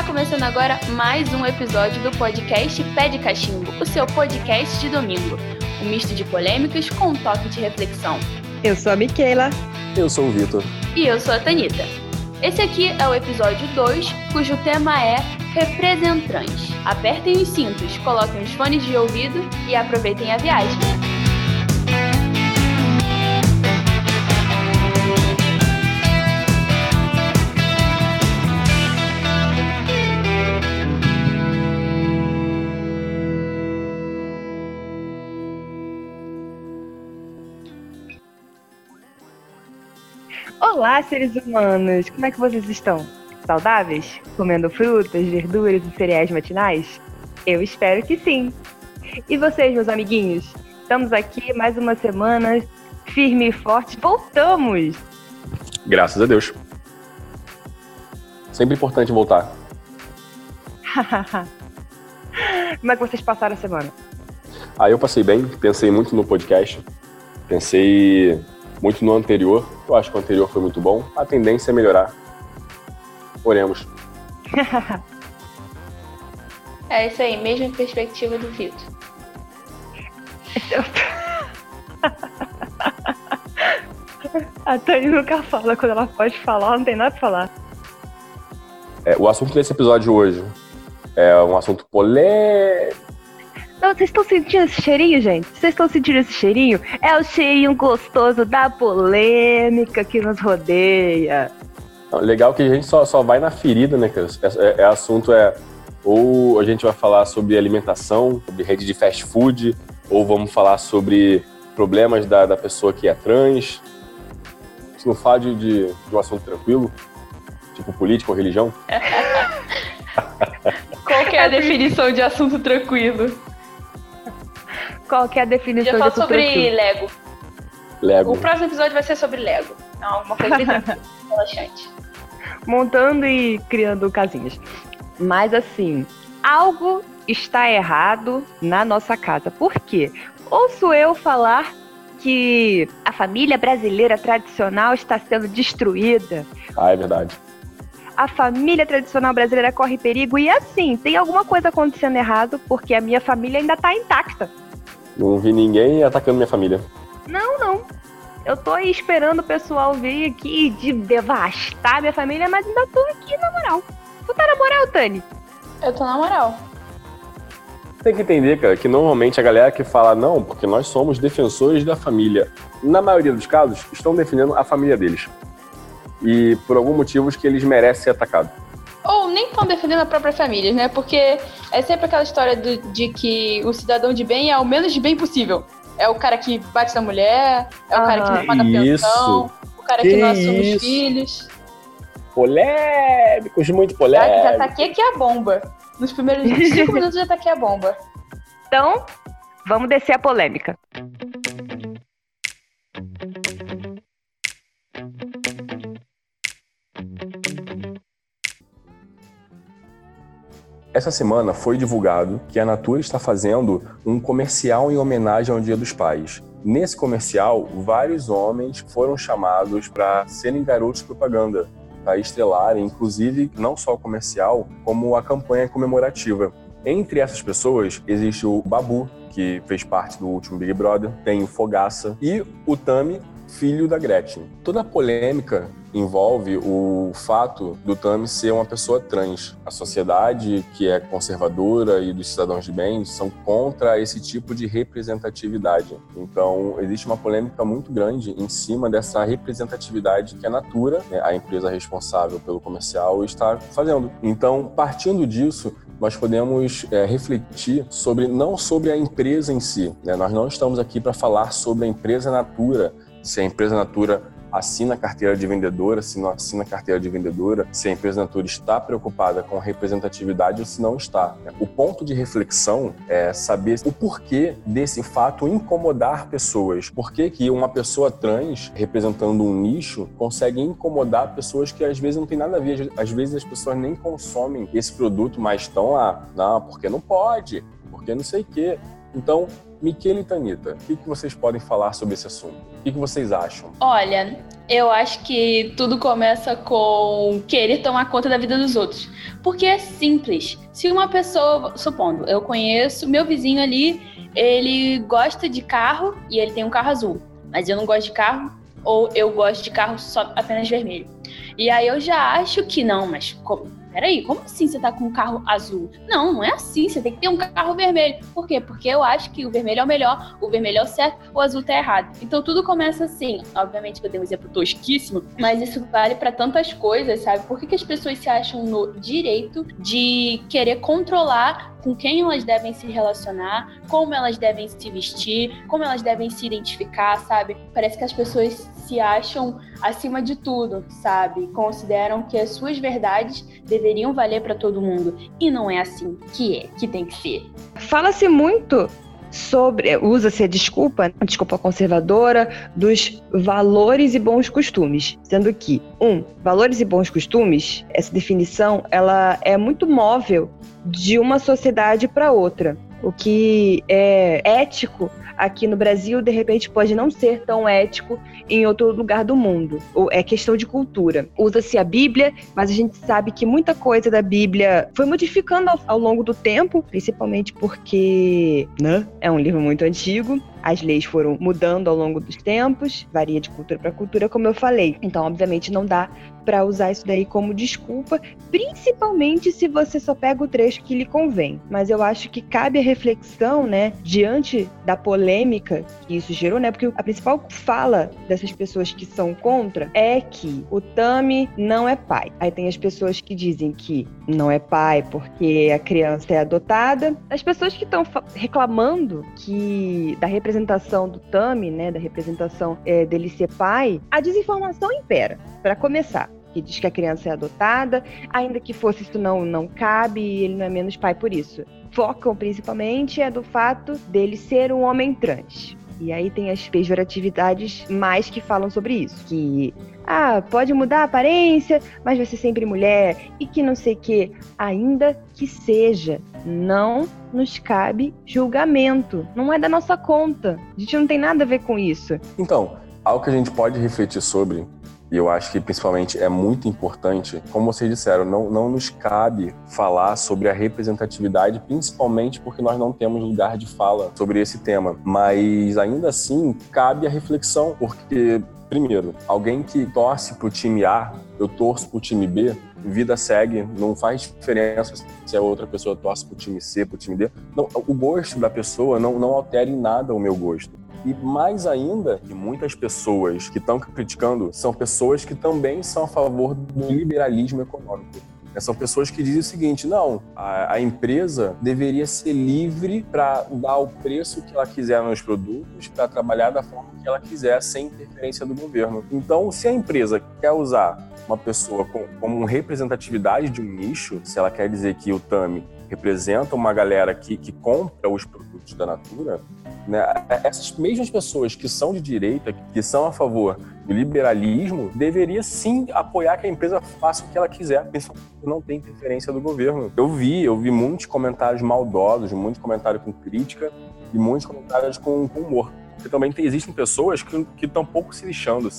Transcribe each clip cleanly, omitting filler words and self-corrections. Está começando agora mais um episódio do podcast Pé de Cachimbo, o seu podcast de domingo. Um misto de polêmicas com um toque de reflexão. Eu sou a Miquela. Eu sou o Vitor. E eu sou a Tanita. Esse aqui é o episódio 2, cujo tema é Representrans. Apertem os cintos, coloquem os fones de ouvido e aproveitem a viagem. Olá, seres humanos! Como é que vocês estão? Saudáveis? Comendo frutas, verduras e cereais matinais? Eu espero que sim! E vocês, meus amiguinhos? Estamos aqui mais uma semana, firme e forte, voltamos! Graças a Deus! Sempre importante voltar. Como é que vocês passaram a semana? Eu passei bem, pensei muito no podcast, pensei muito no anterior. Eu acho que o anterior foi muito bom. A tendência é melhorar. Oremos. É isso aí, mesma perspectiva do Vitor. A Tani nunca fala. Quando ela pode falar, ela não tem nada pra falar. O assunto desse episódio hoje é um assunto polêmico. Não, vocês estão sentindo esse cheirinho, gente? Vocês estão sentindo esse cheirinho? É o cheirinho gostoso da polêmica que nos rodeia. Legal que a gente só vai na ferida, né, cara? Assunto é ou a gente vai falar sobre alimentação, sobre rede de fast food, ou vamos falar sobre problemas da pessoa que é trans. A gente não fala de um assunto tranquilo, tipo política ou religião. Qual que é a definição de assunto tranquilo? Qual que é a definição? Já falo de sobre Lego. O próximo episódio vai ser sobre Lego. Não, uma coisa bem relaxante. Montando e criando casinhas. Mas assim, algo está errado na nossa casa. Por quê? Ouço eu falar que a família brasileira tradicional está sendo destruída. É verdade. A família tradicional brasileira corre perigo. E assim, tem alguma coisa acontecendo errado, porque a minha família ainda está intacta. Não vi ninguém atacando minha família. Não. Eu tô aí esperando o pessoal vir aqui de devastar minha família, mas ainda tô aqui na moral. Tu tá na moral, Tani? Eu tô na moral. Tem que entender, cara, que normalmente a galera que fala não, porque nós somos defensores da família, na maioria dos casos, estão defendendo a família deles. E por algum motivo que eles merecem ser atacados. Ou nem estão defendendo a própria família, né? Porque é sempre aquela história de que o cidadão de bem é o menos de bem possível. É o cara que bate na mulher, é o cara que não paga pensão, o cara que não assume os filhos. Polêmicos, muito polêmicos. Já taquei aqui a bomba. Nos primeiros 5 minutos já taquei a bomba. Então, vamos descer a polêmica. Essa semana foi divulgado que a Natura está fazendo um comercial em homenagem ao Dia dos Pais. Nesse comercial, vários homens foram chamados para serem garotos de propaganda, para estrelarem, inclusive, não só o comercial, como a campanha comemorativa. Entre essas pessoas, existe o Babu, que fez parte do último Big Brother, tem o Fogaça e o Thammy, filho da Gretchen. Toda a polêmica envolve o fato do Thammy ser uma pessoa trans. A sociedade, que é conservadora e dos cidadãos de bem, são contra esse tipo de representatividade. Então, existe uma polêmica muito grande em cima dessa representatividade que a Natura, a empresa responsável pelo comercial, está fazendo. Então, partindo disso, nós podemos refletir não sobre a empresa em si. Nós não estamos aqui para falar sobre a empresa Natura, se a empresa Natura assina a carteira de vendedora, se não assina a carteira de vendedora, se a empresa Natura está preocupada com representatividade ou se não está. O ponto de reflexão é saber o porquê desse fato incomodar pessoas. Por que que uma pessoa trans, representando um nicho, consegue incomodar pessoas que às vezes não tem nada a ver. Às vezes as pessoas nem consomem esse produto, mas estão lá. Não, porque não pode, porque não sei o quê. Então, Miquela e Tanita, o que vocês podem falar sobre esse assunto? O que vocês acham? Olha, eu acho que tudo começa com querer tomar conta da vida dos outros. Porque é simples. Se uma pessoa, supondo, eu conheço meu vizinho ali, ele gosta de carro e ele tem um carro azul. Mas eu não gosto de carro, ou eu gosto de carro só apenas vermelho. E aí eu já acho que não, mas peraí, como assim você tá com um carro azul? Não, não é assim, você tem que ter um carro vermelho. Por quê? Porque eu acho que o vermelho é o melhor, o vermelho é o certo, o azul tá errado. Então tudo começa assim. Obviamente que eu dei um exemplo tosquíssimo, mas isso vale pra tantas coisas, sabe? Por que que as pessoas se acham no direito de querer controlar com quem elas devem se relacionar, como elas devem se vestir, como elas devem se identificar, sabe? Parece que as pessoas se acham acima de tudo, sabe? Consideram que as suas verdades deveriam valer para todo mundo. E não é assim que tem que ser. Fala-se muito sobre, usa-se a desculpa conservadora dos valores e bons costumes, sendo que, valores e bons costumes, essa definição, ela é muito móvel de uma sociedade para outra. O que é ético aqui no Brasil, de repente, pode não ser tão ético em outro lugar do mundo. É questão de cultura. Usa-se a Bíblia, mas a gente sabe que muita coisa da Bíblia foi modificando ao longo do tempo, principalmente porque, né, é um livro muito antigo. As leis foram mudando ao longo dos tempos, varia de cultura para cultura, como eu falei. Então, obviamente, não dá para usar isso daí como desculpa, principalmente se você só pega o trecho que lhe convém. Mas eu acho que cabe a reflexão, né, diante da polêmica que isso gerou, né, porque a principal fala dessas pessoas que são contra é que o Thammy não é pai. Aí tem as pessoas que dizem que não é pai porque a criança é adotada. As pessoas que estão reclamando que da representação do Thammy, né, da representação dele ser pai, a desinformação impera, para começar. Que diz que a criança é adotada, ainda que fosse isso não cabe e ele não é menos pai por isso. Focam principalmente do fato dele ser um homem trans. E aí tem as pejoratividades mais que falam sobre isso, que pode mudar a aparência, mas vai ser sempre mulher, e que não sei o que, ainda que seja, não nos cabe julgamento, não é da nossa conta, a gente não tem nada a ver com isso. Então, algo que a gente pode refletir sobre, e eu acho que principalmente é muito importante, como vocês disseram, não nos cabe falar sobre a representatividade, principalmente porque nós não temos lugar de fala sobre esse tema, mas ainda assim cabe a reflexão, porque primeiro, alguém que torce pro time A, eu torço pro time B, vida segue, não faz diferença se a outra pessoa torce pro time C, pro time D. Não, o gosto da pessoa não altera em nada o meu gosto. E mais ainda, que muitas pessoas que estão criticando são pessoas que também são a favor do liberalismo econômico. São pessoas que dizem o seguinte, não, a empresa deveria ser livre para dar o preço que ela quiser nos produtos, para trabalhar da forma que ela quiser, sem interferência do governo. Então, se a empresa quer usar uma pessoa como representatividade de um nicho, se ela quer dizer que o Thammy representa uma galera que compra os produtos da Natura, né? Essas mesmas pessoas que são de direita, que são a favor do liberalismo, deveria sim apoiar que a empresa faça o que ela quiser, principalmente que não tem interferência do governo. Eu vi muitos comentários maldosos, muitos comentários com crítica e muitos comentários com humor. Porque também existem pessoas que estão pouco se lixando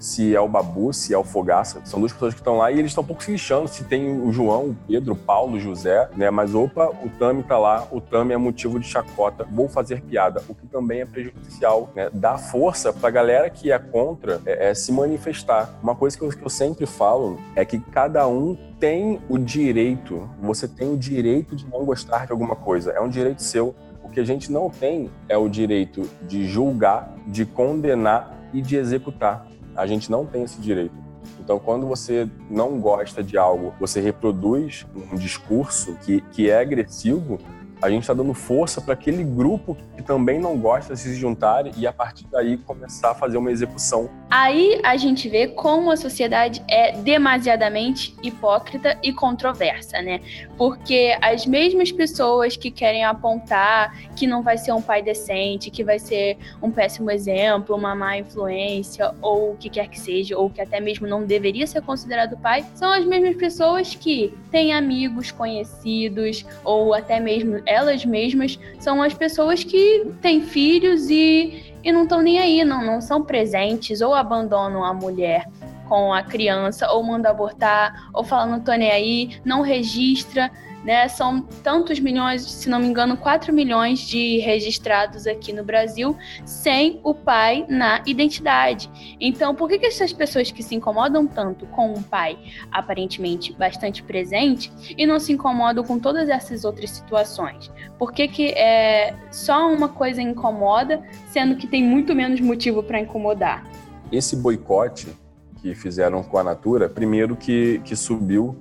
se é o Babu, se é o Fogaça. São duas pessoas que estão lá e eles estão um pouco se lixando se tem o João, o Pedro, o Paulo, o José, né? Mas opa, o Thammy tá lá, o Thammy é motivo de chacota, vou fazer piada, o que também é prejudicial, né? Dá força pra galera que é contra se manifestar. Uma coisa que eu sempre falo é que cada um tem o direito, você tem o direito de não gostar de alguma coisa, é um direito seu. O que a gente não tem é o direito de julgar, de condenar e de executar. A gente não tem esse direito. Então, quando você não gosta de algo, você reproduz um discurso que é agressivo, a gente está dando força para aquele grupo que também não gosta de se juntar e, a partir daí, começar a fazer uma execução. Aí a gente vê como a sociedade é demasiadamente hipócrita e controversa, né? Porque as mesmas pessoas que querem apontar que não vai ser um pai decente, que vai ser um péssimo exemplo, uma má influência, ou o que quer que seja, ou que até mesmo não deveria ser considerado pai, são as mesmas pessoas que têm amigos, conhecidos, ou até mesmo elas mesmas são as pessoas que têm filhos e não estão nem aí, não são presentes, ou abandonam a mulher com a criança, ou manda abortar, ou fala não tô nem aí, não registra, né? São tantos milhões, se não me engano, 4 milhões de registrados aqui no Brasil sem o pai na identidade. Então, por que essas pessoas que se incomodam tanto com um pai aparentemente bastante presente e não se incomodam com todas essas outras situações? Por que só uma coisa incomoda, sendo que tem muito menos motivo para incomodar? Esse boicote que fizeram com a Natura, primeiro que subiu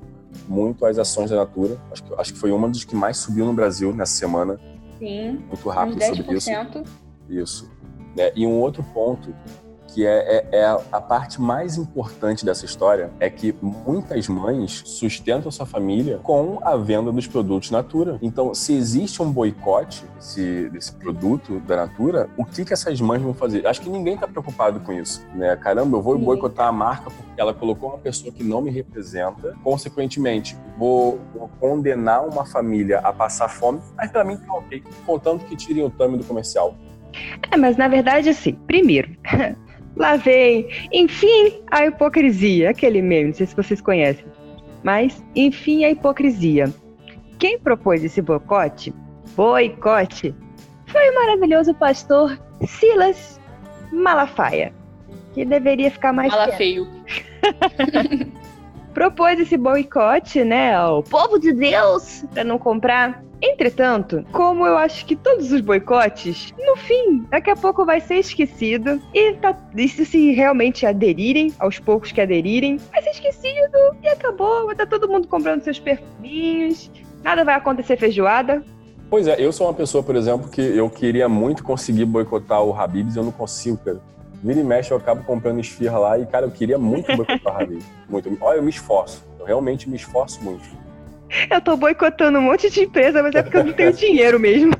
muito as ações da Natura, acho que foi uma dos que mais subiu no Brasil nessa semana. Sim, muito rápido, uns 10%. Sobre isso. E um outro ponto, que é a parte mais importante dessa história, é que muitas mães sustentam sua família com a venda dos produtos Natura. Então, se existe um boicote desse produto da Natura, o que essas mães vão fazer? Acho que ninguém está preocupado com isso, né? Caramba, eu vou boicotar a marca porque ela colocou uma pessoa que não me representa. Consequentemente, vou condenar uma família a passar fome, mas para mim tá ok, contanto que tirem o Thammy do comercial. Mas na verdade, assim, primeiro... Lá vem, enfim, a hipocrisia, aquele meme, não sei se vocês conhecem, mas enfim a hipocrisia. Quem propôs esse boicote, foi o maravilhoso pastor Silas Malafaia, que deveria ficar mais... Malafeio. Propôs esse boicote, né, ao povo de Deus, para não comprar... Entretanto, como eu acho que todos os boicotes, no fim, daqui a pouco vai ser esquecido. E se realmente aderirem, aos poucos que aderirem, vai ser esquecido e acabou. Vai estar todo mundo comprando seus perfuminhos, nada vai acontecer feijoada. Pois é, eu sou uma pessoa, por exemplo, que eu queria muito conseguir boicotar o Habibs, eu não consigo, cara. Vira e mexe, eu acabo comprando esfirra lá e, cara, eu queria muito boicotar o Habibs. Muito. Olha, eu me esforço. Eu realmente me esforço muito. Eu tô boicotando um monte de empresa, mas é porque eu não tenho dinheiro mesmo.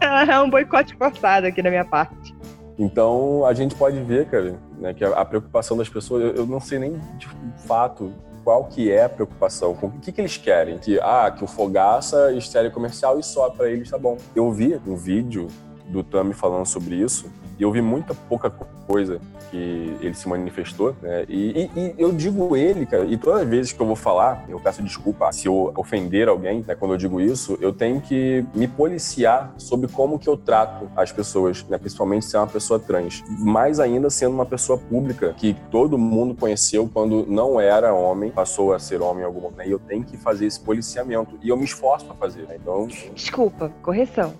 É um boicote forçado aqui da minha parte. Então, a gente pode ver, cara, né, que a preocupação das pessoas, eu não sei nem de fato qual que é a preocupação, com o que eles querem. Que o Fogaça estéreo comercial e só pra eles tá bom. Eu vi um vídeo do Thammy falando sobre isso, e eu vi muita pouca coisa que ele se manifestou, né? E eu digo ele, cara, e todas as vezes que eu vou falar, eu peço desculpa se eu ofender alguém, né? Quando eu digo isso, eu tenho que me policiar sobre como que eu trato as pessoas, né? Principalmente se é uma pessoa trans. Mais ainda sendo uma pessoa pública, que todo mundo conheceu quando não era homem, passou a ser homem em algum momento, né? E eu tenho que fazer esse policiamento, e eu me esforço pra fazer, né? Então... Desculpa, correção.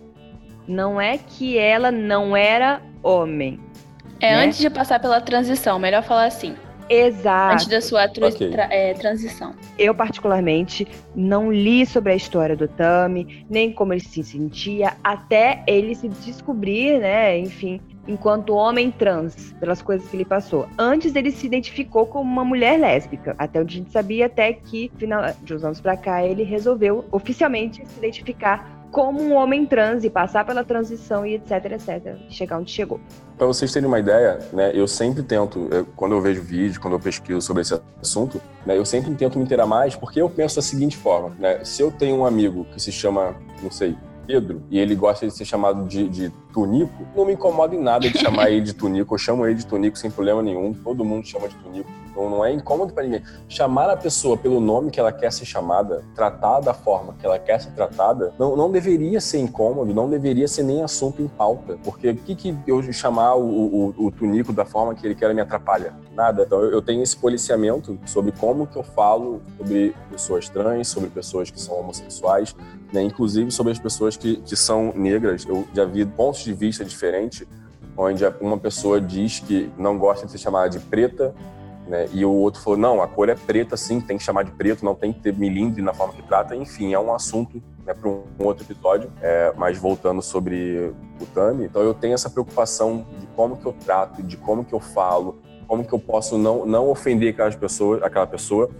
Não é que ela não era homem. Né? Antes de passar pela transição, melhor falar assim. Exato. Antes da sua transição. Eu, particularmente, não li sobre a história do Thammy, nem como ele se sentia, até ele se descobrir, né, enfim, enquanto homem trans, pelas coisas que ele passou. Antes, ele se identificou como uma mulher lésbica. Até onde a gente sabia, até que, de uns anos pra cá, ele resolveu oficialmente se identificar como um homem trans e passar pela transição e etc, etc, chegar onde chegou. Para vocês terem uma ideia, né, eu sempre tento, quando eu vejo vídeo, quando eu pesquiso sobre esse assunto, né, eu sempre tento me inteirar mais, porque eu penso da seguinte forma, né, se eu tenho um amigo que se chama, não sei, Pedro, e ele gosta de ser chamado de Tunico, não me incomoda em nada de chamar ele de Tunico, eu chamo ele de Tunico sem problema nenhum, todo mundo chama de Tunico, então não é incômodo para ninguém. Chamar a pessoa pelo nome que ela quer ser chamada, tratar da forma que ela quer ser tratada, não deveria ser incômodo, não deveria ser nem assunto em pauta, porque o que eu chamar o Tunico da forma que ele quer me atrapalha? Nada. Então eu tenho esse policiamento sobre como que eu falo sobre pessoas trans, sobre pessoas que são homossexuais, né? Inclusive sobre as pessoas que são negras. Eu já vi pontos de vista diferentes, onde uma pessoa diz que não gosta de ser chamada de preta, né? E o outro falou, não, a cor é preta sim, tem que chamar de preto, não tem que ter milímetro na forma que trata. Enfim, é um assunto, né, para um outro episódio, mas voltando sobre o Thammy. Então eu tenho essa preocupação de como que eu trato, de como que eu falo, como que eu posso não ofender aquela pessoa,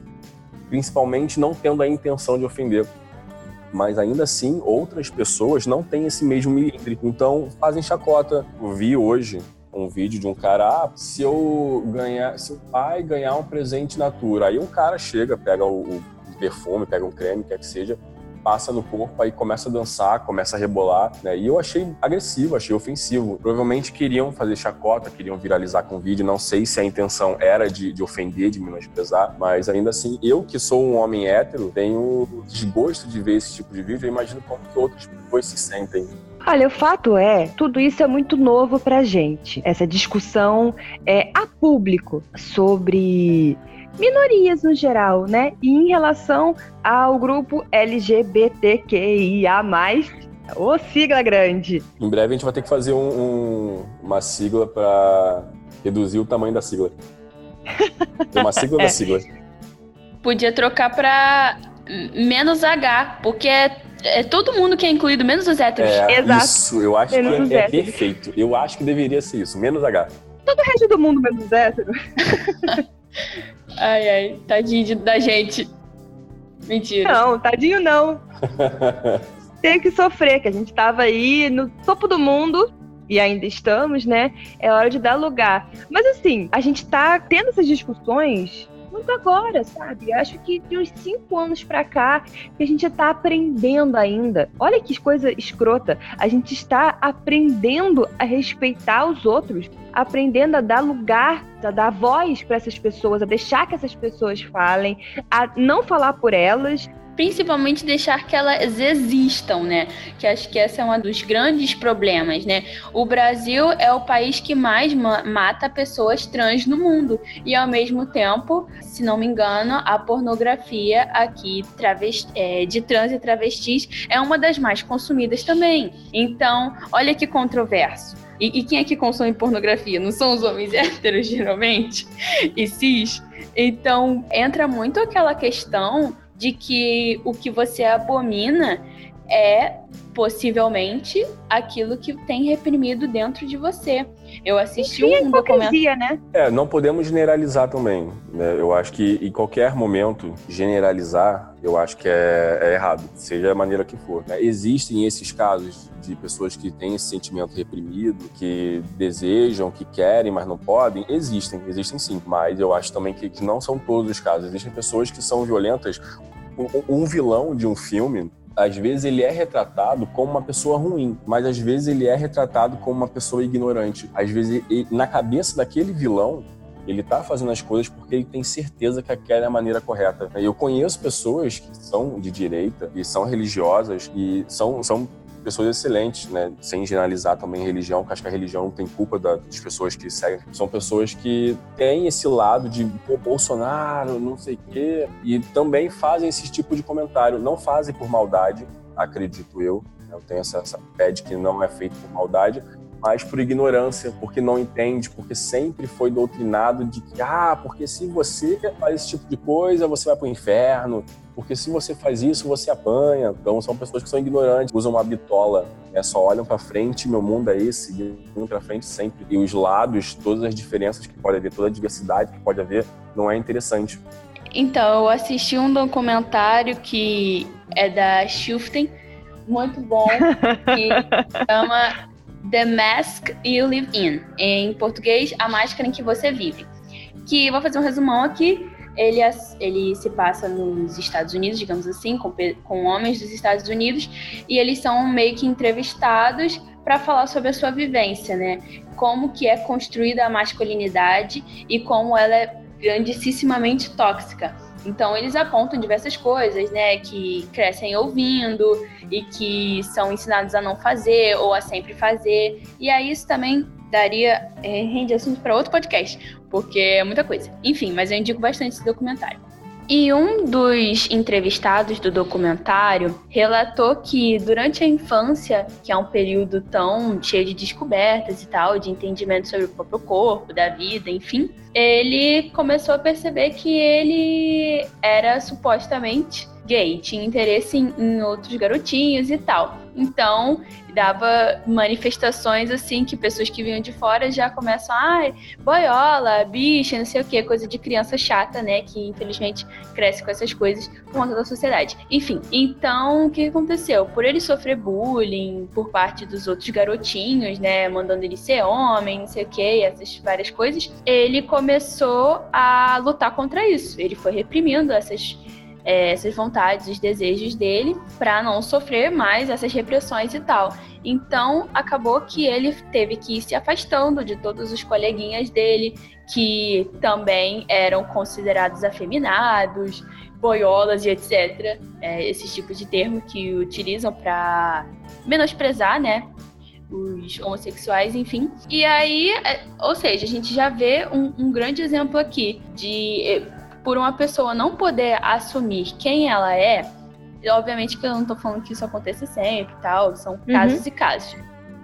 principalmente não tendo a intenção de ofender. Mas ainda assim, outras pessoas não têm esse mesmo milímetro, então fazem chacota. Eu vi hoje um vídeo de um cara, se o pai ganhar um presente Natura, aí um cara chega, pega um perfume, pega um creme, quer que seja, passa no corpo, aí começa a dançar, começa a rebolar, né? E eu achei agressivo, achei ofensivo. Provavelmente queriam fazer chacota, queriam viralizar com o vídeo, não sei se a intenção era de ofender, de menosprezar, mas ainda assim, eu que sou um homem hétero, tenho desgosto de ver esse tipo de vídeo, eu imagino como que outras pessoas se sentem. Olha, o fato é, tudo isso é muito novo pra gente. Essa discussão é a público sobre minorias no geral, né? E em relação ao grupo LGBTQIA+, ô sigla grande. Em breve a gente vai ter que fazer uma sigla pra reduzir o tamanho da sigla. Uma sigla da sigla. Podia trocar pra menos H, porque é todo mundo que é incluído, menos os héteros. É, exato. Isso, eu acho menos que é perfeito. Eu acho que deveria ser isso, menos H. Todo o resto do mundo, menos os héteros. Ai, ai, tadinho da gente. Mentira. Não, tadinho não. Tem que sofrer, que a gente tava aí no topo do mundo. E ainda estamos, né? É hora de dar lugar. Mas assim, a gente tá tendo essas discussões muito agora, sabe? Acho que de uns 5 anos pra cá que a gente está aprendendo ainda. Olha que coisa escrota. A gente está aprendendo a respeitar os outros, aprendendo a dar lugar, a dar voz para essas pessoas, a deixar que essas pessoas falem, a não falar por elas. Principalmente deixar que elas existam, né? Que acho que esse é um dos grandes problemas, né? O Brasil é o país que mais mata pessoas trans no mundo. E, ao mesmo tempo, se não me engano, a pornografia aqui de trans e travestis é uma das mais consumidas também. Então, olha que controverso. E quem é que consome pornografia? Não são os homens héteros, geralmente? E cis? Então, entra muito aquela questão de que o que você abomina é, possivelmente, aquilo que tem reprimido dentro de você. Eu assisti um documentário, né? Não podemos generalizar também, né? Eu acho que em qualquer momento, generalizar, eu acho que é errado, seja a maneira que for, né? Existem esses casos de pessoas que têm esse sentimento reprimido, que desejam, que querem, mas não podem. Existem sim, mas eu acho também que não são todos os casos. Existem pessoas que são violentas. Um vilão de um filme, às vezes ele é retratado como uma pessoa ruim, mas às vezes ele é retratado como uma pessoa ignorante. Às vezes, na cabeça daquele vilão, ele tá fazendo as coisas porque ele tem certeza que aquela é a maneira correta. Eu conheço pessoas que são de direita e são religiosas e são pessoas excelentes, né? Sem generalizar também religião, porque acho que a religião não tem culpa das pessoas que seguem. São pessoas que têm esse lado de Bolsonaro, não sei o quê, e também fazem esse tipo de comentário. Não fazem por maldade, acredito eu. Eu tenho essa fé de que não é feito por maldade, mas por ignorância, porque não entende, porque sempre foi doutrinado de que, porque se você faz esse tipo de coisa, você vai pro inferno, porque se você faz isso, você apanha. Então são pessoas que são ignorantes, usam uma bitola, né? Só olham pra frente, meu mundo é esse, indo pra frente sempre. E os lados, todas as diferenças que pode haver, toda a diversidade que pode haver, não é interessante. Então, eu assisti um documentário que é da Shiften, muito bom, que chama The Mask You Live In, em português, A Máscara em que Você Vive, que vou fazer um resumão aqui. Ele se passa nos Estados Unidos, digamos assim, com homens dos Estados Unidos, e eles são meio que entrevistados para falar sobre a sua vivência, né? Como que é construída a masculinidade e como ela é grandissimamente tóxica. Então, eles apontam diversas coisas, né, que crescem ouvindo e que são ensinados a não fazer ou a sempre fazer. E aí, isso também rende assunto para outro podcast, porque é muita coisa. Enfim, mas eu indico bastante esse documentário. E um dos entrevistados do documentário relatou que durante a infância, que é um período tão cheio de descobertas e tal, de entendimento sobre o próprio corpo, da vida, enfim, ele começou a perceber que ele era supostamente gay, tinha interesse em outros garotinhos e tal. Então, dava manifestações assim que pessoas que vinham de fora já começam, boiola, bicha, não sei o quê, coisa de criança chata, né, que infelizmente cresce com essas coisas por conta da sociedade. Enfim, então o que aconteceu? Por ele sofrer bullying por parte dos outros garotinhos, né, mandando ele ser homem, não sei o quê, essas várias coisas, ele começou a lutar contra isso. Ele foi reprimindo essas essas vontades, os desejos dele, para não sofrer mais essas repressões e tal. Então, acabou que ele teve que ir se afastando de todos os coleguinhas dele, que também eram considerados afeminados, boiolas e etc. Esse tipo de termo que utilizam para menosprezar, né, os homossexuais, enfim. E aí, ou seja, a gente já vê um grande exemplo aqui de... por uma pessoa não poder assumir quem ela é, obviamente que eu não tô falando que isso acontece sempre e tal, são casos e casos.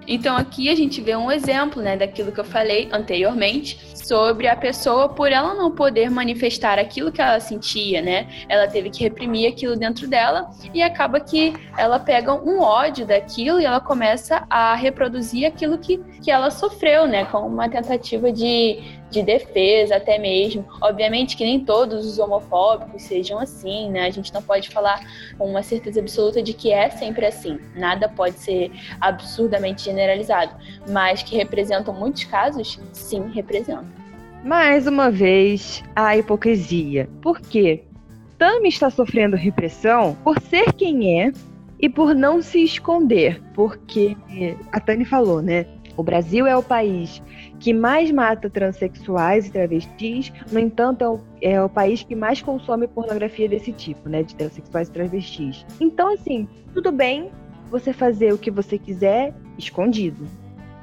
Então aqui a gente vê um exemplo, né, daquilo que eu falei anteriormente, sobre a pessoa, por ela não poder manifestar aquilo que ela sentia, né, ela teve que reprimir aquilo dentro dela, e acaba que ela pega um ódio daquilo e ela começa a reproduzir aquilo que ela sofreu, né, como uma tentativa de defesa até mesmo. Obviamente que nem todos os homofóbicos sejam assim, né? A gente não pode falar com uma certeza absoluta de que é sempre assim. Nada pode ser absurdamente generalizado, mas que representam muitos casos, sim, representam. Mais uma vez, a hipocrisia. Por quê? Thammy está sofrendo repressão por ser quem é e por não se esconder, porque a Thammy falou, né? O Brasil é o país que mais mata transexuais e travestis, no entanto, é o país que mais consome pornografia desse tipo, né, de transexuais e travestis. Então, assim, tudo bem você fazer o que você quiser escondido,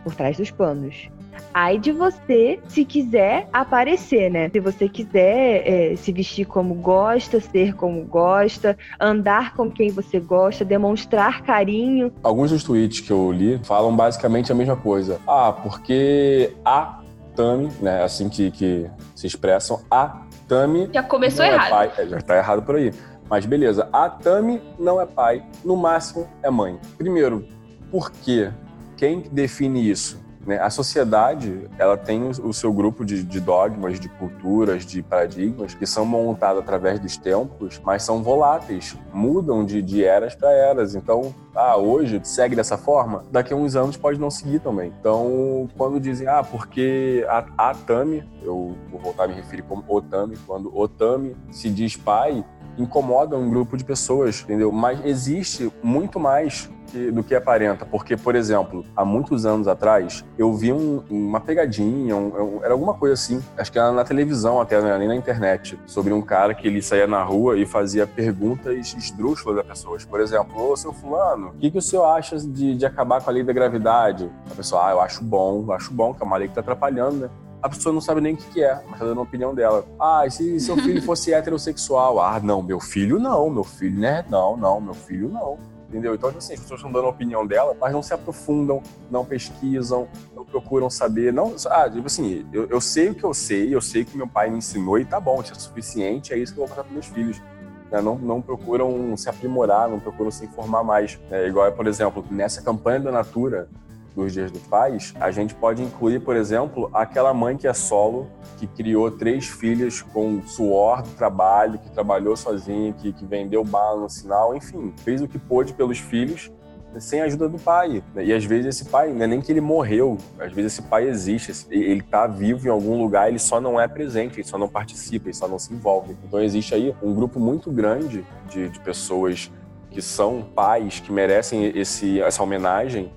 por trás dos panos. Ai de você, se quiser aparecer, né? Se você quiser se vestir como gosta, ser como gosta, andar com quem você gosta, demonstrar carinho. Alguns dos tweets que eu li falam basicamente a mesma coisa. Ah, porque a Thammy, né? Assim que se expressam, a Thammy... Já começou errado. Pai, já tá errado por aí. Mas beleza, a Thammy não é pai, no máximo é mãe. Primeiro, por quê? Quem define isso? A sociedade, ela tem o seu grupo de dogmas, de culturas, de paradigmas que são montados através dos tempos, mas são voláteis, mudam de eras para eras. Então, hoje segue dessa forma, daqui a uns anos pode não seguir também. Então, quando dizem, porque a Thammy, eu vou voltar a me referir como o Thammy, quando o Thammy se diz pai, incomoda um grupo de pessoas, entendeu? Mas existe muito mais do que aparenta, porque, por exemplo, há muitos anos atrás, eu vi uma pegadinha, era alguma coisa assim, acho que era na televisão até, não era nem na internet, sobre um cara que ele saía na rua e fazia perguntas esdrúxulas a pessoas. Por exemplo, ô, seu fulano, o que o senhor acha de acabar com a lei da gravidade? A pessoa, eu acho bom, que é uma lei que tá atrapalhando, né? A pessoa não sabe nem o que é, mas tá dando a opinião dela. E se seu filho fosse heterossexual? Não, meu filho, né? Não, meu filho não. Entendeu? Então, assim, as pessoas estão dando a opinião dela, mas não se aprofundam, não pesquisam, não procuram saber. Não, tipo assim, eu sei o que eu sei que meu pai me ensinou e tá bom, isso é suficiente, é isso que eu vou passar para meus filhos. Não procuram se aprimorar, não procuram se informar mais. Igual, por exemplo, nessa campanha da Natura, dos Dias dos Pais, a gente pode incluir, por exemplo, aquela mãe que é solo, que criou 3 filhas com suor do trabalho, que trabalhou sozinha, que vendeu bala no sinal, enfim, fez o que pôde pelos filhos, sem a ajuda do pai. E às vezes esse pai, não é nem que ele morreu, às vezes esse pai existe, ele tá vivo em algum lugar, ele só não é presente, ele só não participa, ele só não se envolve. Então existe aí um grupo muito grande de pessoas que são pais, que merecem essa homenagem,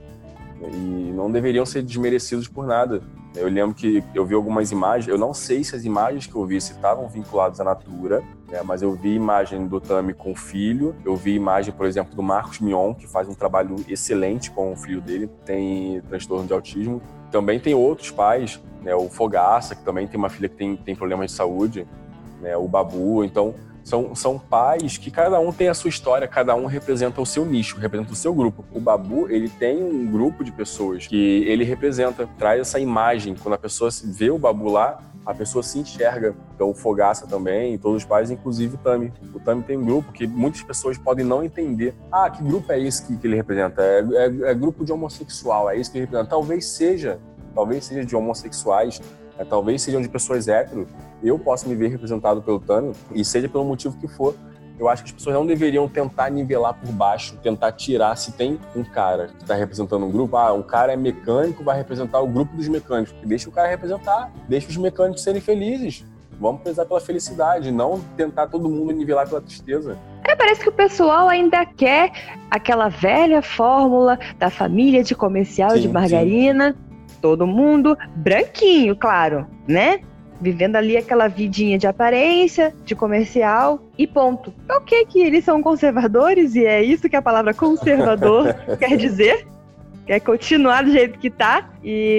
e não deveriam ser desmerecidos por nada. Eu lembro que eu vi algumas imagens, eu não sei se as imagens que eu vi se estavam vinculadas à Natura, né, mas eu vi imagem do Thammy com o filho, eu vi imagem, por exemplo, do Marcos Mion, que faz um trabalho excelente com o filho dele, tem transtorno de autismo. Também tem outros pais, né, o Fogaça, que também tem uma filha que tem problemas de saúde, né, o Babu, então... São pais que cada um tem a sua história, cada um representa o seu nicho, representa o seu grupo. O Babu, ele tem um grupo de pessoas que ele representa, traz essa imagem. Quando a pessoa vê o Babu lá, a pessoa se enxerga. Então o Fogaça também, todos os pais, inclusive o Thammy. O Thammy tem um grupo que muitas pessoas podem não entender. Que grupo é esse que ele representa? É grupo de homossexual, é isso que ele representa. Talvez seja de homossexuais, talvez sejam de pessoas hétero, eu posso me ver representado pelo Thammy, e seja pelo motivo que for, eu acho que as pessoas não deveriam tentar nivelar por baixo, tentar tirar se tem um cara que está representando um grupo, um cara é mecânico, vai representar o grupo dos mecânicos, deixa o cara representar, deixa os mecânicos serem felizes. Vamos prezar pela felicidade, não tentar todo mundo nivelar pela tristeza. É, parece que o pessoal ainda quer aquela velha fórmula da família de comercial, sim, de margarina, sim. Todo mundo branquinho, claro, né? Vivendo ali aquela vidinha de aparência, de comercial e ponto. Então, o que que eles são conservadores e é isso que a palavra conservador quer dizer? Quer continuar do jeito que tá,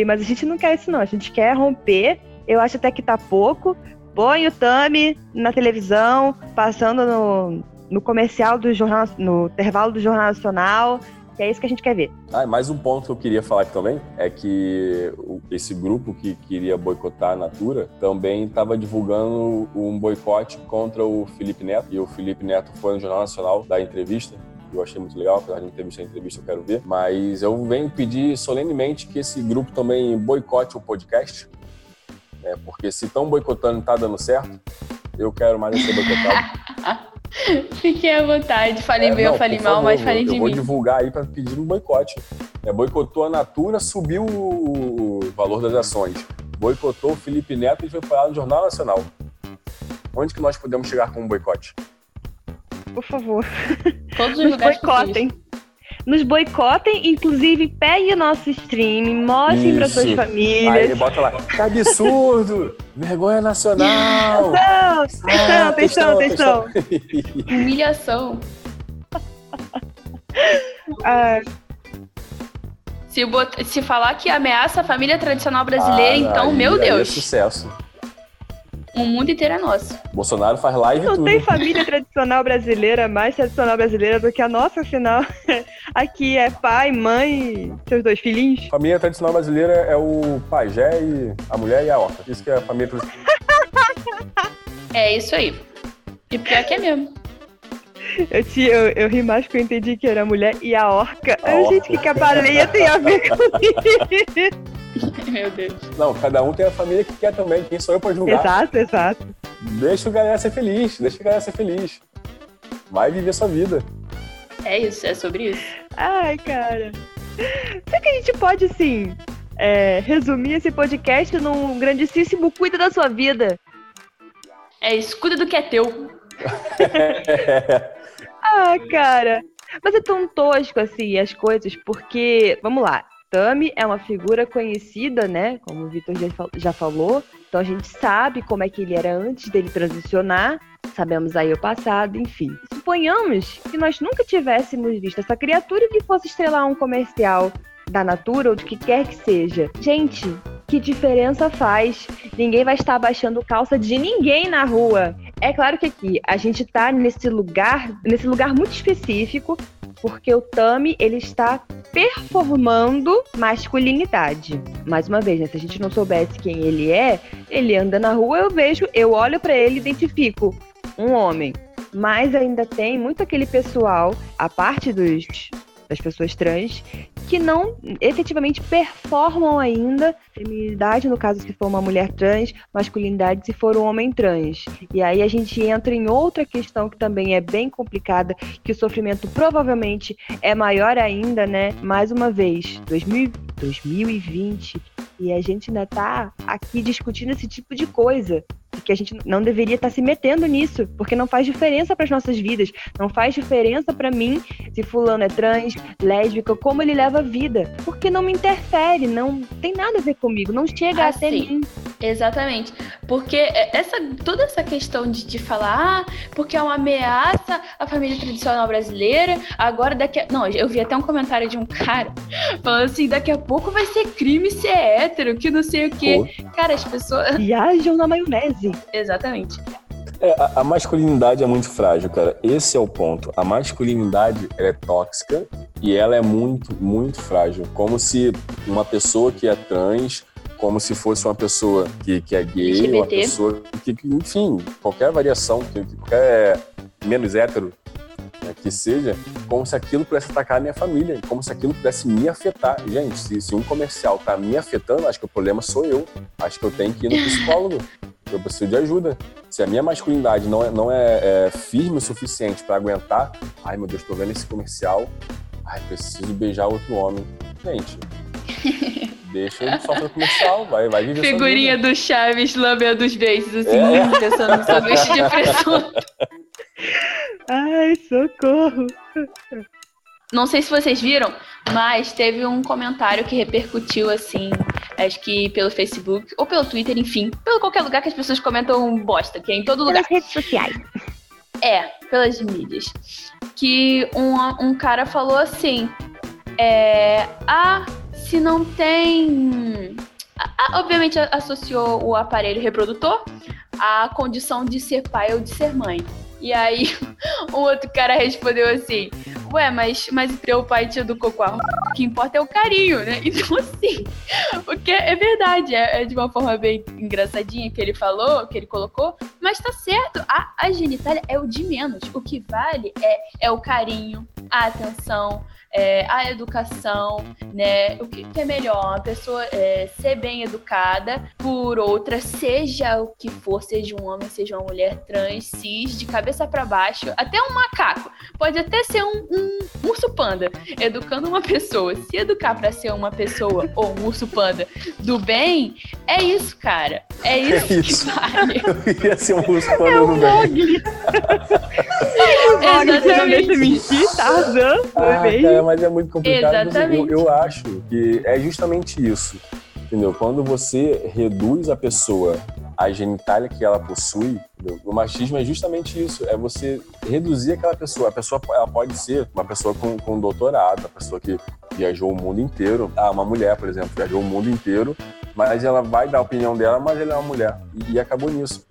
mas a gente não quer isso não, a gente quer romper, eu acho até que tá pouco. Põe o Thammy na televisão, passando no comercial do jornal, no intervalo do Jornal Nacional, que é isso que a gente quer ver. Ah, mais um ponto que eu queria falar aqui também é que esse grupo que queria boicotar a Natura também estava divulgando um boicote contra o Felipe Neto, e o Felipe Neto foi no Jornal Nacional dar entrevista. Eu achei muito legal, apesar de não ter visto a entrevista, eu quero ver. Mas eu venho pedir solenemente que esse grupo também boicote o podcast, né? Porque se estão boicotando e está dando certo, eu quero mais ser boicotado. Fiquem à vontade, falem bem ou falem mal, mas falem de mim. Eu vou divulgar aí para pedir um boicote. Boicotou a Natura, subiu o valor das ações. Boicotou o Felipe Neto e foi parar no Jornal Nacional. Onde que nós podemos chegar com um boicote? Por favor, todos os lugares boicotem. Nos boicotem, inclusive peguem o nosso stream, mostrem para suas famílias. Aí bota lá, que absurdo, vergonha nacional. Atenção. Humilhação. Se falar que ameaça a família tradicional brasileira, então, meu Deus. É sucesso. O mundo inteiro é nosso. Bolsonaro faz live tudo. Não tem família tradicional brasileira, mais tradicional brasileira do que a nossa, afinal. Aqui é pai, mãe, seus dois filhinhos. Família tradicional brasileira é o pajé, e a mulher e a orca. Isso que é a família tradicional. É isso aí. E pior que é mesmo. Eu ri mais porque eu entendi que era a mulher e a orca. Gente, que a baleia tem a ver com isso. Meu Deus. Não, cada um tem a família que quer também. Quem sou eu pra julgar? Exato. Deixa o galera ser feliz. Vai viver sua vida. É isso, é sobre isso. Ai, cara. Será que a gente pode, assim, resumir esse podcast num grandíssimo cuida da sua vida? É isso, cuida do que é teu. Ah, cara. Mas é tão tosco, assim, as coisas, porque... Vamos lá. Thammy é uma figura conhecida, né? Como o Vitor já falou. Então a gente sabe como é que ele era antes dele transicionar. Sabemos aí o passado, enfim. Suponhamos que nós nunca tivéssemos visto essa criatura que fosse estrelar um comercial da Natura ou do que quer que seja. Gente, que diferença faz? Ninguém vai estar baixando calça de ninguém na rua. É claro que aqui a gente tá nesse lugar muito específico, porque o Thammy, ele está performando masculinidade. Mais uma vez, né? Se a gente não soubesse quem ele é, ele anda na rua, eu olho para ele e identifico um homem. Mas ainda tem muito aquele pessoal, a parte das pessoas trans, que não efetivamente performam ainda feminilidade, no caso se for uma mulher trans, masculinidade se for um homem trans. E aí a gente entra em outra questão que também é bem complicada, que o sofrimento provavelmente é maior ainda, né? Mais uma vez, 2020, e a gente ainda tá aqui discutindo esse tipo de coisa, que a gente não deveria estar se metendo nisso, porque não faz diferença para as nossas vidas, não faz diferença para mim se fulano é trans, lésbica, como ele leva a vida, porque não me interfere, não tem nada a ver comigo, não chega até mim. Exatamente, porque toda essa questão de falar, porque é uma ameaça à família tradicional brasileira, agora Não, eu vi até um comentário de um cara falando assim, daqui a pouco vai ser crime ser hétero, que não sei o quê. Poxa. Cara, as pessoas... viajam na maionese. Exatamente. A masculinidade é muito frágil, cara. Esse é o ponto. A masculinidade é tóxica e ela é muito, muito frágil. Como se uma pessoa que é trans, como se fosse uma pessoa que é gay, LGBT. Uma pessoa que, enfim, qualquer variação, qualquer menos hétero, né, que seja, como se aquilo pudesse atacar a minha família, como se aquilo pudesse me afetar. Gente, se um comercial tá me afetando, acho que o problema sou eu. Acho que eu tenho que ir no psicólogo. Eu preciso de ajuda. Se a minha masculinidade não é firme o suficiente para aguentar, ai meu Deus, tô vendo esse comercial, ai, preciso beijar outro homem. Gente, Deixa ele só pro comercial, vai viver. Figurinha do Chaves lambendo os beijos, assim, pensando no sanduíche de presunto. Ai, socorro. Não sei se vocês viram, mas teve um comentário que repercutiu, assim, acho que pelo Facebook ou pelo Twitter, enfim, pelo qualquer lugar que as pessoas comentam bosta, que é em todo lugar. Pelas redes sociais. Pelas mídias. Que um cara falou assim, se não tem... Obviamente associou o aparelho reprodutor à condição de ser pai ou de ser mãe. E aí, o outro cara respondeu assim, ué, mas teu pai te educou com a roupa, o que importa é o carinho, né? Então, assim, o que é verdade, é de uma forma bem engraçadinha que ele falou, que ele colocou, mas tá certo, a genitália é o de menos, o que vale é o carinho, a atenção, a educação, né? O que é melhor, uma pessoa ser bem educada por outra, seja o que for, seja um homem, seja uma mulher trans, cis, de cabeça pra baixo, até um macaco, pode até ser um urso panda, educando uma pessoa, se educar pra ser uma pessoa ou um urso panda do bem, é isso, cara, é isso. Que vale. Eu queria ser um urso panda do bem. Exatamente. Mentir, Tarzan, cara, mas é muito complicado. Eu acho que é justamente isso, entendeu? Quando você reduz a pessoa à genitália que ela possui, o machismo é justamente isso, é você reduzir aquela pessoa. A pessoa, ela pode ser uma pessoa com doutorado, uma pessoa que viajou o mundo inteiro. Uma mulher, por exemplo, viajou o mundo inteiro, mas ela vai dar a opinião dela, mas ela é uma mulher. E acabou nisso.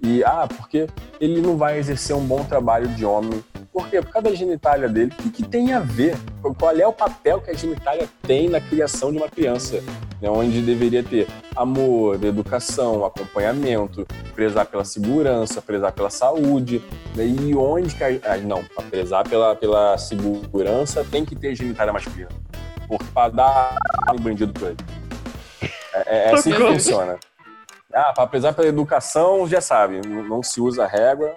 Porque ele não vai exercer um bom trabalho de homem. Por quê? Por causa da genitália dele. O que tem a ver? Qual é o papel que a genitália tem na criação de uma criança? Né? Onde deveria ter amor, educação, acompanhamento, prezar pela segurança, prezar pela saúde, né? E onde que prezar pela segurança tem que ter genitália masculina, porque para dar um bandido pra ele é assim que funciona. Para prezar pela educação, já sabe, não se usa régua,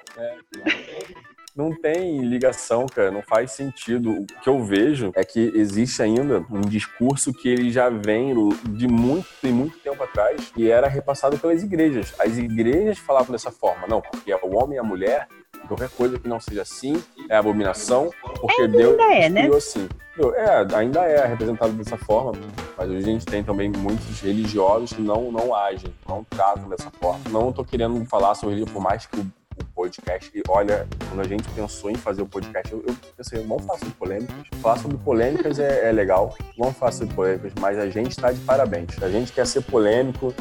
não tem ligação, cara, não faz sentido. O que eu vejo é que existe ainda um discurso que ele já vem de muito tempo atrás e era repassado pelas igrejas. As igrejas falavam dessa forma, não, porque é o homem e a mulher, qualquer coisa que não seja assim é abominação, porque Deus criou assim. Ainda é representado dessa forma, mas hoje a gente tem também muitos religiosos que não agem, não tratam dessa forma. Não tô querendo falar sobre religião, por mais que o podcast, e olha, quando a gente pensou em fazer o podcast, eu pensei, vamos falar sobre polêmicas. Falar sobre polêmicas é legal, vamos falar sobre polêmicas, mas a gente tá de parabéns. A gente quer ser polêmico.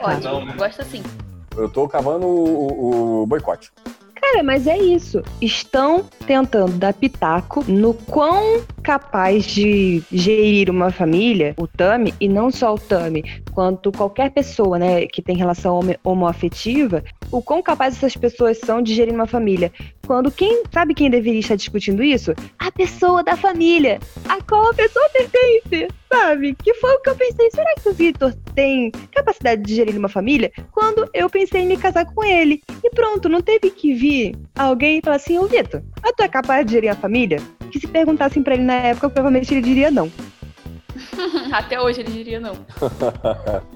Ótimo, gosto assim. Eu tô cavando o boicote. Cara, mas é isso. Estão tentando dar pitaco no quão capaz de gerir uma família, o Thammy, e não só o Thammy, quanto qualquer pessoa, né, que tem relação homoafetiva, o quão capaz essas pessoas são de gerir uma família. Quando quem deveria estar discutindo isso? A pessoa da família, a qual a pessoa pertence, sabe? Que foi o que eu pensei, será que o Victor tem capacidade de gerir uma família? Quando eu pensei em me casar com ele. E pronto, não teve que vir alguém e falar assim, ô Victor, mas tu é capaz de gerir a família? Que se perguntassem pra ele na época, provavelmente ele diria não. Até hoje ele diria não.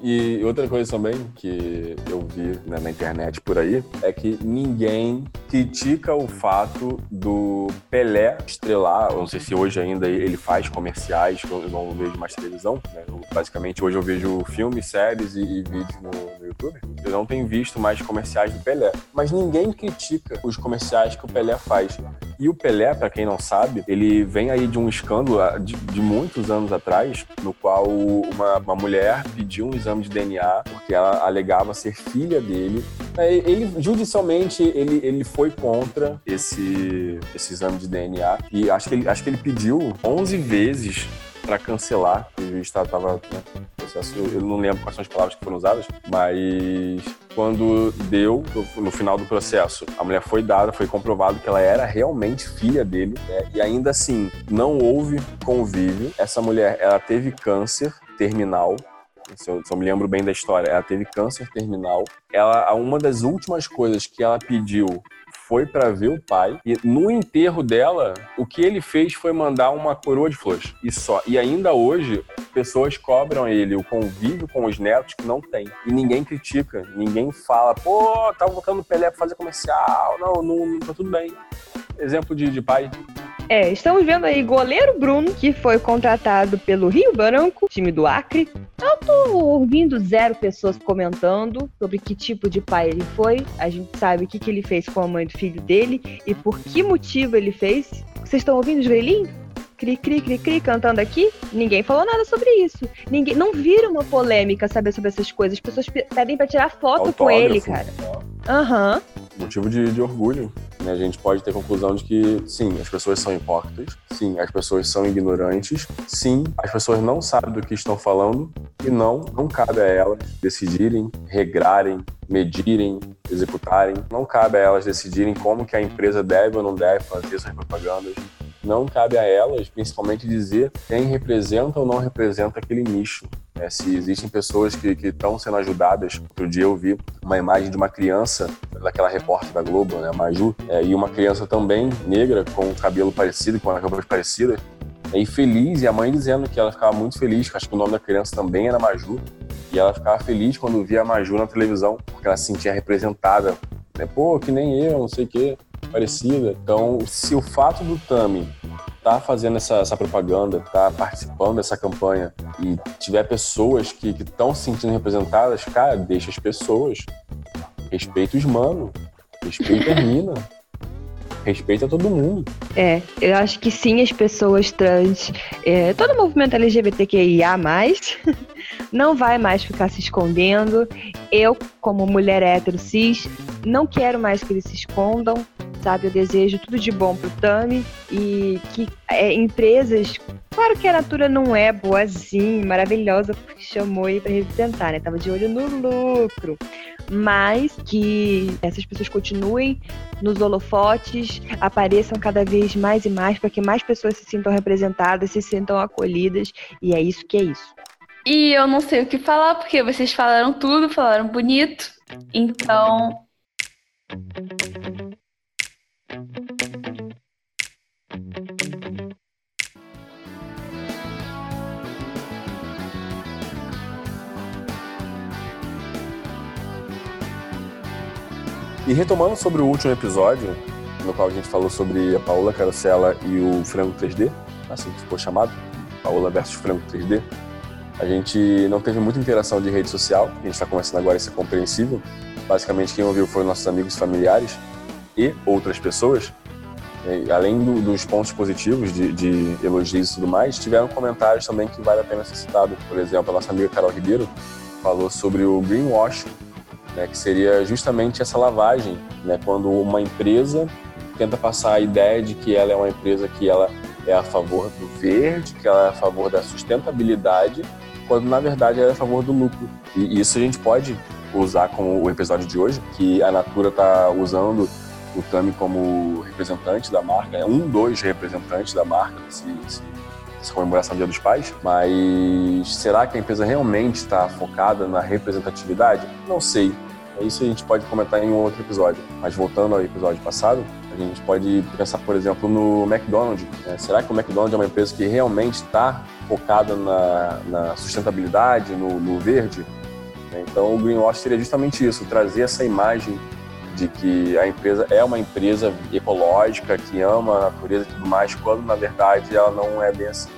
E outra coisa também que eu vi, né, na internet por aí, é que ninguém critica o fato do Pelé estrelar. Eu não sei se hoje ainda ele faz comerciais, eu não vejo mais televisão, né? Basicamente hoje eu vejo filmes, séries e vídeos no YouTube. Eu não tenho visto mais comerciais do Pelé, mas ninguém critica os comerciais que o Pelé faz. E o Pelé, pra quem não sabe, ele vem aí de um escândalo de muitos anos atrás, no qual uma mulher pediu um exame de DNA porque ela alegava ser filha dele. Ele judicialmente ele foi contra esse exame de DNA e acho que ele pediu 11 vezes para cancelar. O juiz estava no processo, eu não lembro quais são as palavras que foram usadas, mas quando deu, no final do processo, a mulher foi comprovado que ela era realmente filha dele, né? E ainda assim, não houve convívio. Essa mulher, ela teve câncer terminal, se eu me lembro bem da história, ela teve câncer terminal. Uma das últimas coisas que ela pediu foi para ver o pai. E no enterro dela, o que ele fez foi mandar uma coroa de flores. E só. E ainda hoje, pessoas cobram ele o convívio com os netos que não tem. E ninguém critica. Ninguém fala, pô, tava botando o Pelé pra fazer comercial. Não, tá tudo bem. Exemplo de pai. É, estamos vendo aí Goleiro Bruno, que foi contratado pelo Rio Branco, time do Acre. Eu tô ouvindo 0 pessoas comentando sobre que tipo de pai ele foi. A gente sabe o que ele fez com a mãe do filho dele e por que motivo ele fez. Vocês estão ouvindo os velhinhos? Cri, cri, cri, cri, cantando aqui, ninguém falou nada sobre isso. Ninguém, não vira uma polêmica, saber sobre essas coisas. As pessoas pedem pra tirar foto autógrafo com ele, cara. Aham. Uhum. Motivo de orgulho, né? A gente pode ter a conclusão de que, sim, as pessoas são hipócritas. Sim, as pessoas são ignorantes. Sim, as pessoas não sabem do que estão falando. E não cabe a elas decidirem, regrarem, medirem, executarem. Não cabe a elas decidirem como que a empresa deve ou não deve fazer suas propagandas. Não cabe a elas, principalmente, dizer quem representa ou não representa aquele nicho. É, se existem pessoas que estão sendo ajudadas. Outro dia eu vi uma imagem de uma criança, daquela repórter da Globo, né, Maju, e uma criança também negra, com o cabelo parecido, com as roupas parecidas, e feliz, e a mãe dizendo que ela ficava muito feliz, acho que o nome da criança também era Maju, e ela ficava feliz quando via a Maju na televisão, porque ela se sentia representada, né, pô, que nem eu, não sei o quê. Parecida. Então, se o fato do Thammy tá fazendo essa propaganda, tá participando dessa campanha e tiver pessoas que estão se sentindo representadas, cara, deixa as pessoas. Respeita os manos. Respeita a mina. Respeita todo mundo. É, eu acho que sim, as pessoas trans, todo o movimento LGBTQIA+, não vai mais ficar se escondendo. Eu, como mulher hétero cis, não quero mais que eles se escondam. Sabe, eu desejo tudo de bom pro Thammy e que empresas... Claro que a Natura não é boazinha, maravilhosa, porque chamou ele para representar, né? Tava de olho no lucro. Mas que essas pessoas continuem nos holofotes, apareçam cada vez mais e mais, para que mais pessoas se sintam representadas, se sintam acolhidas, e é isso que é isso. E eu não sei o que falar, porque vocês falaram tudo, falaram bonito, então... E retomando sobre o último episódio, no qual a gente falou sobre a Paola Caracela e o Frango 3D, assim que ficou chamado, Paola versus Frango 3D, a gente não teve muita interação de rede social, a gente está começando agora a ser compreensível. Basicamente quem ouviu foram nossos amigos e familiares e outras pessoas. Além dos pontos positivos de elogios e tudo mais, tiveram comentários também que vale a pena ser citado. Por exemplo, a nossa amiga Carol Ribeiro falou sobre o greenwashing, né, que seria justamente essa lavagem, né, quando uma empresa tenta passar a ideia de que ela é uma empresa que ela é a favor do verde, que ela é a favor da sustentabilidade, quando na verdade ela é a favor do lucro. E isso a gente pode usar com o episódio de hoje, que a Natura está usando o Thammy como representante da marca, é um dos representantes da marca, se comemoração do Dia dos Pais, mas será que a empresa realmente está focada na representatividade? Não sei. Isso a gente pode comentar em um outro episódio. Mas voltando ao episódio passado, a gente pode pensar, por exemplo, no McDonald's. Será que o McDonald's é uma empresa que realmente está focada na sustentabilidade, no verde? Então o greenwash seria justamente isso, trazer essa imagem de que a empresa é uma empresa ecológica, que ama a natureza e tudo mais, quando na verdade ela não é bem assim.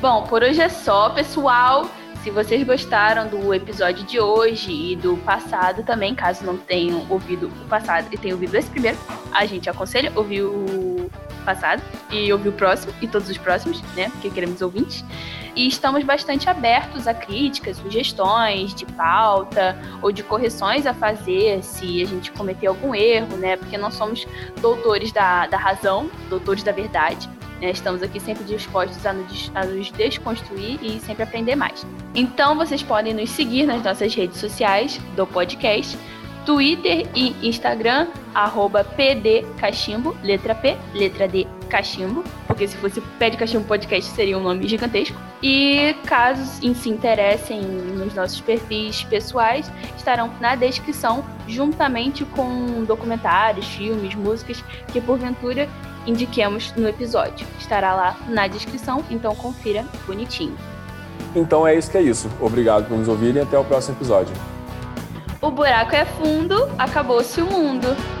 Bom, por hoje é só, pessoal. Se vocês gostaram do episódio de hoje e do passado também, caso não tenham ouvido o passado e tenham ouvido esse primeiro, a gente aconselha ouvir o passado e ouvir o próximo e todos os próximos, né? Porque queremos ouvintes. E estamos bastante abertos a críticas, sugestões de pauta ou de correções a fazer se a gente cometer algum erro, né? Porque não somos doutores da razão, doutores da verdade. Né? Estamos aqui sempre dispostos a nos desconstruir e sempre aprender mais. Então, vocês podem nos seguir nas nossas redes sociais do podcast, Twitter e Instagram, @pdcachimbo, letra P, letra D, cachimbo, porque se fosse Pé de Cachimbo Podcast seria um nome gigantesco. E caso se interessem nos nossos perfis pessoais, estarão na descrição, juntamente com documentários, filmes, músicas que porventura indiquemos no episódio. Estará lá na descrição, então confira bonitinho. Então é isso que é isso. Obrigado por nos ouvirem e até o próximo episódio. O buraco é fundo, acabou-se o mundo.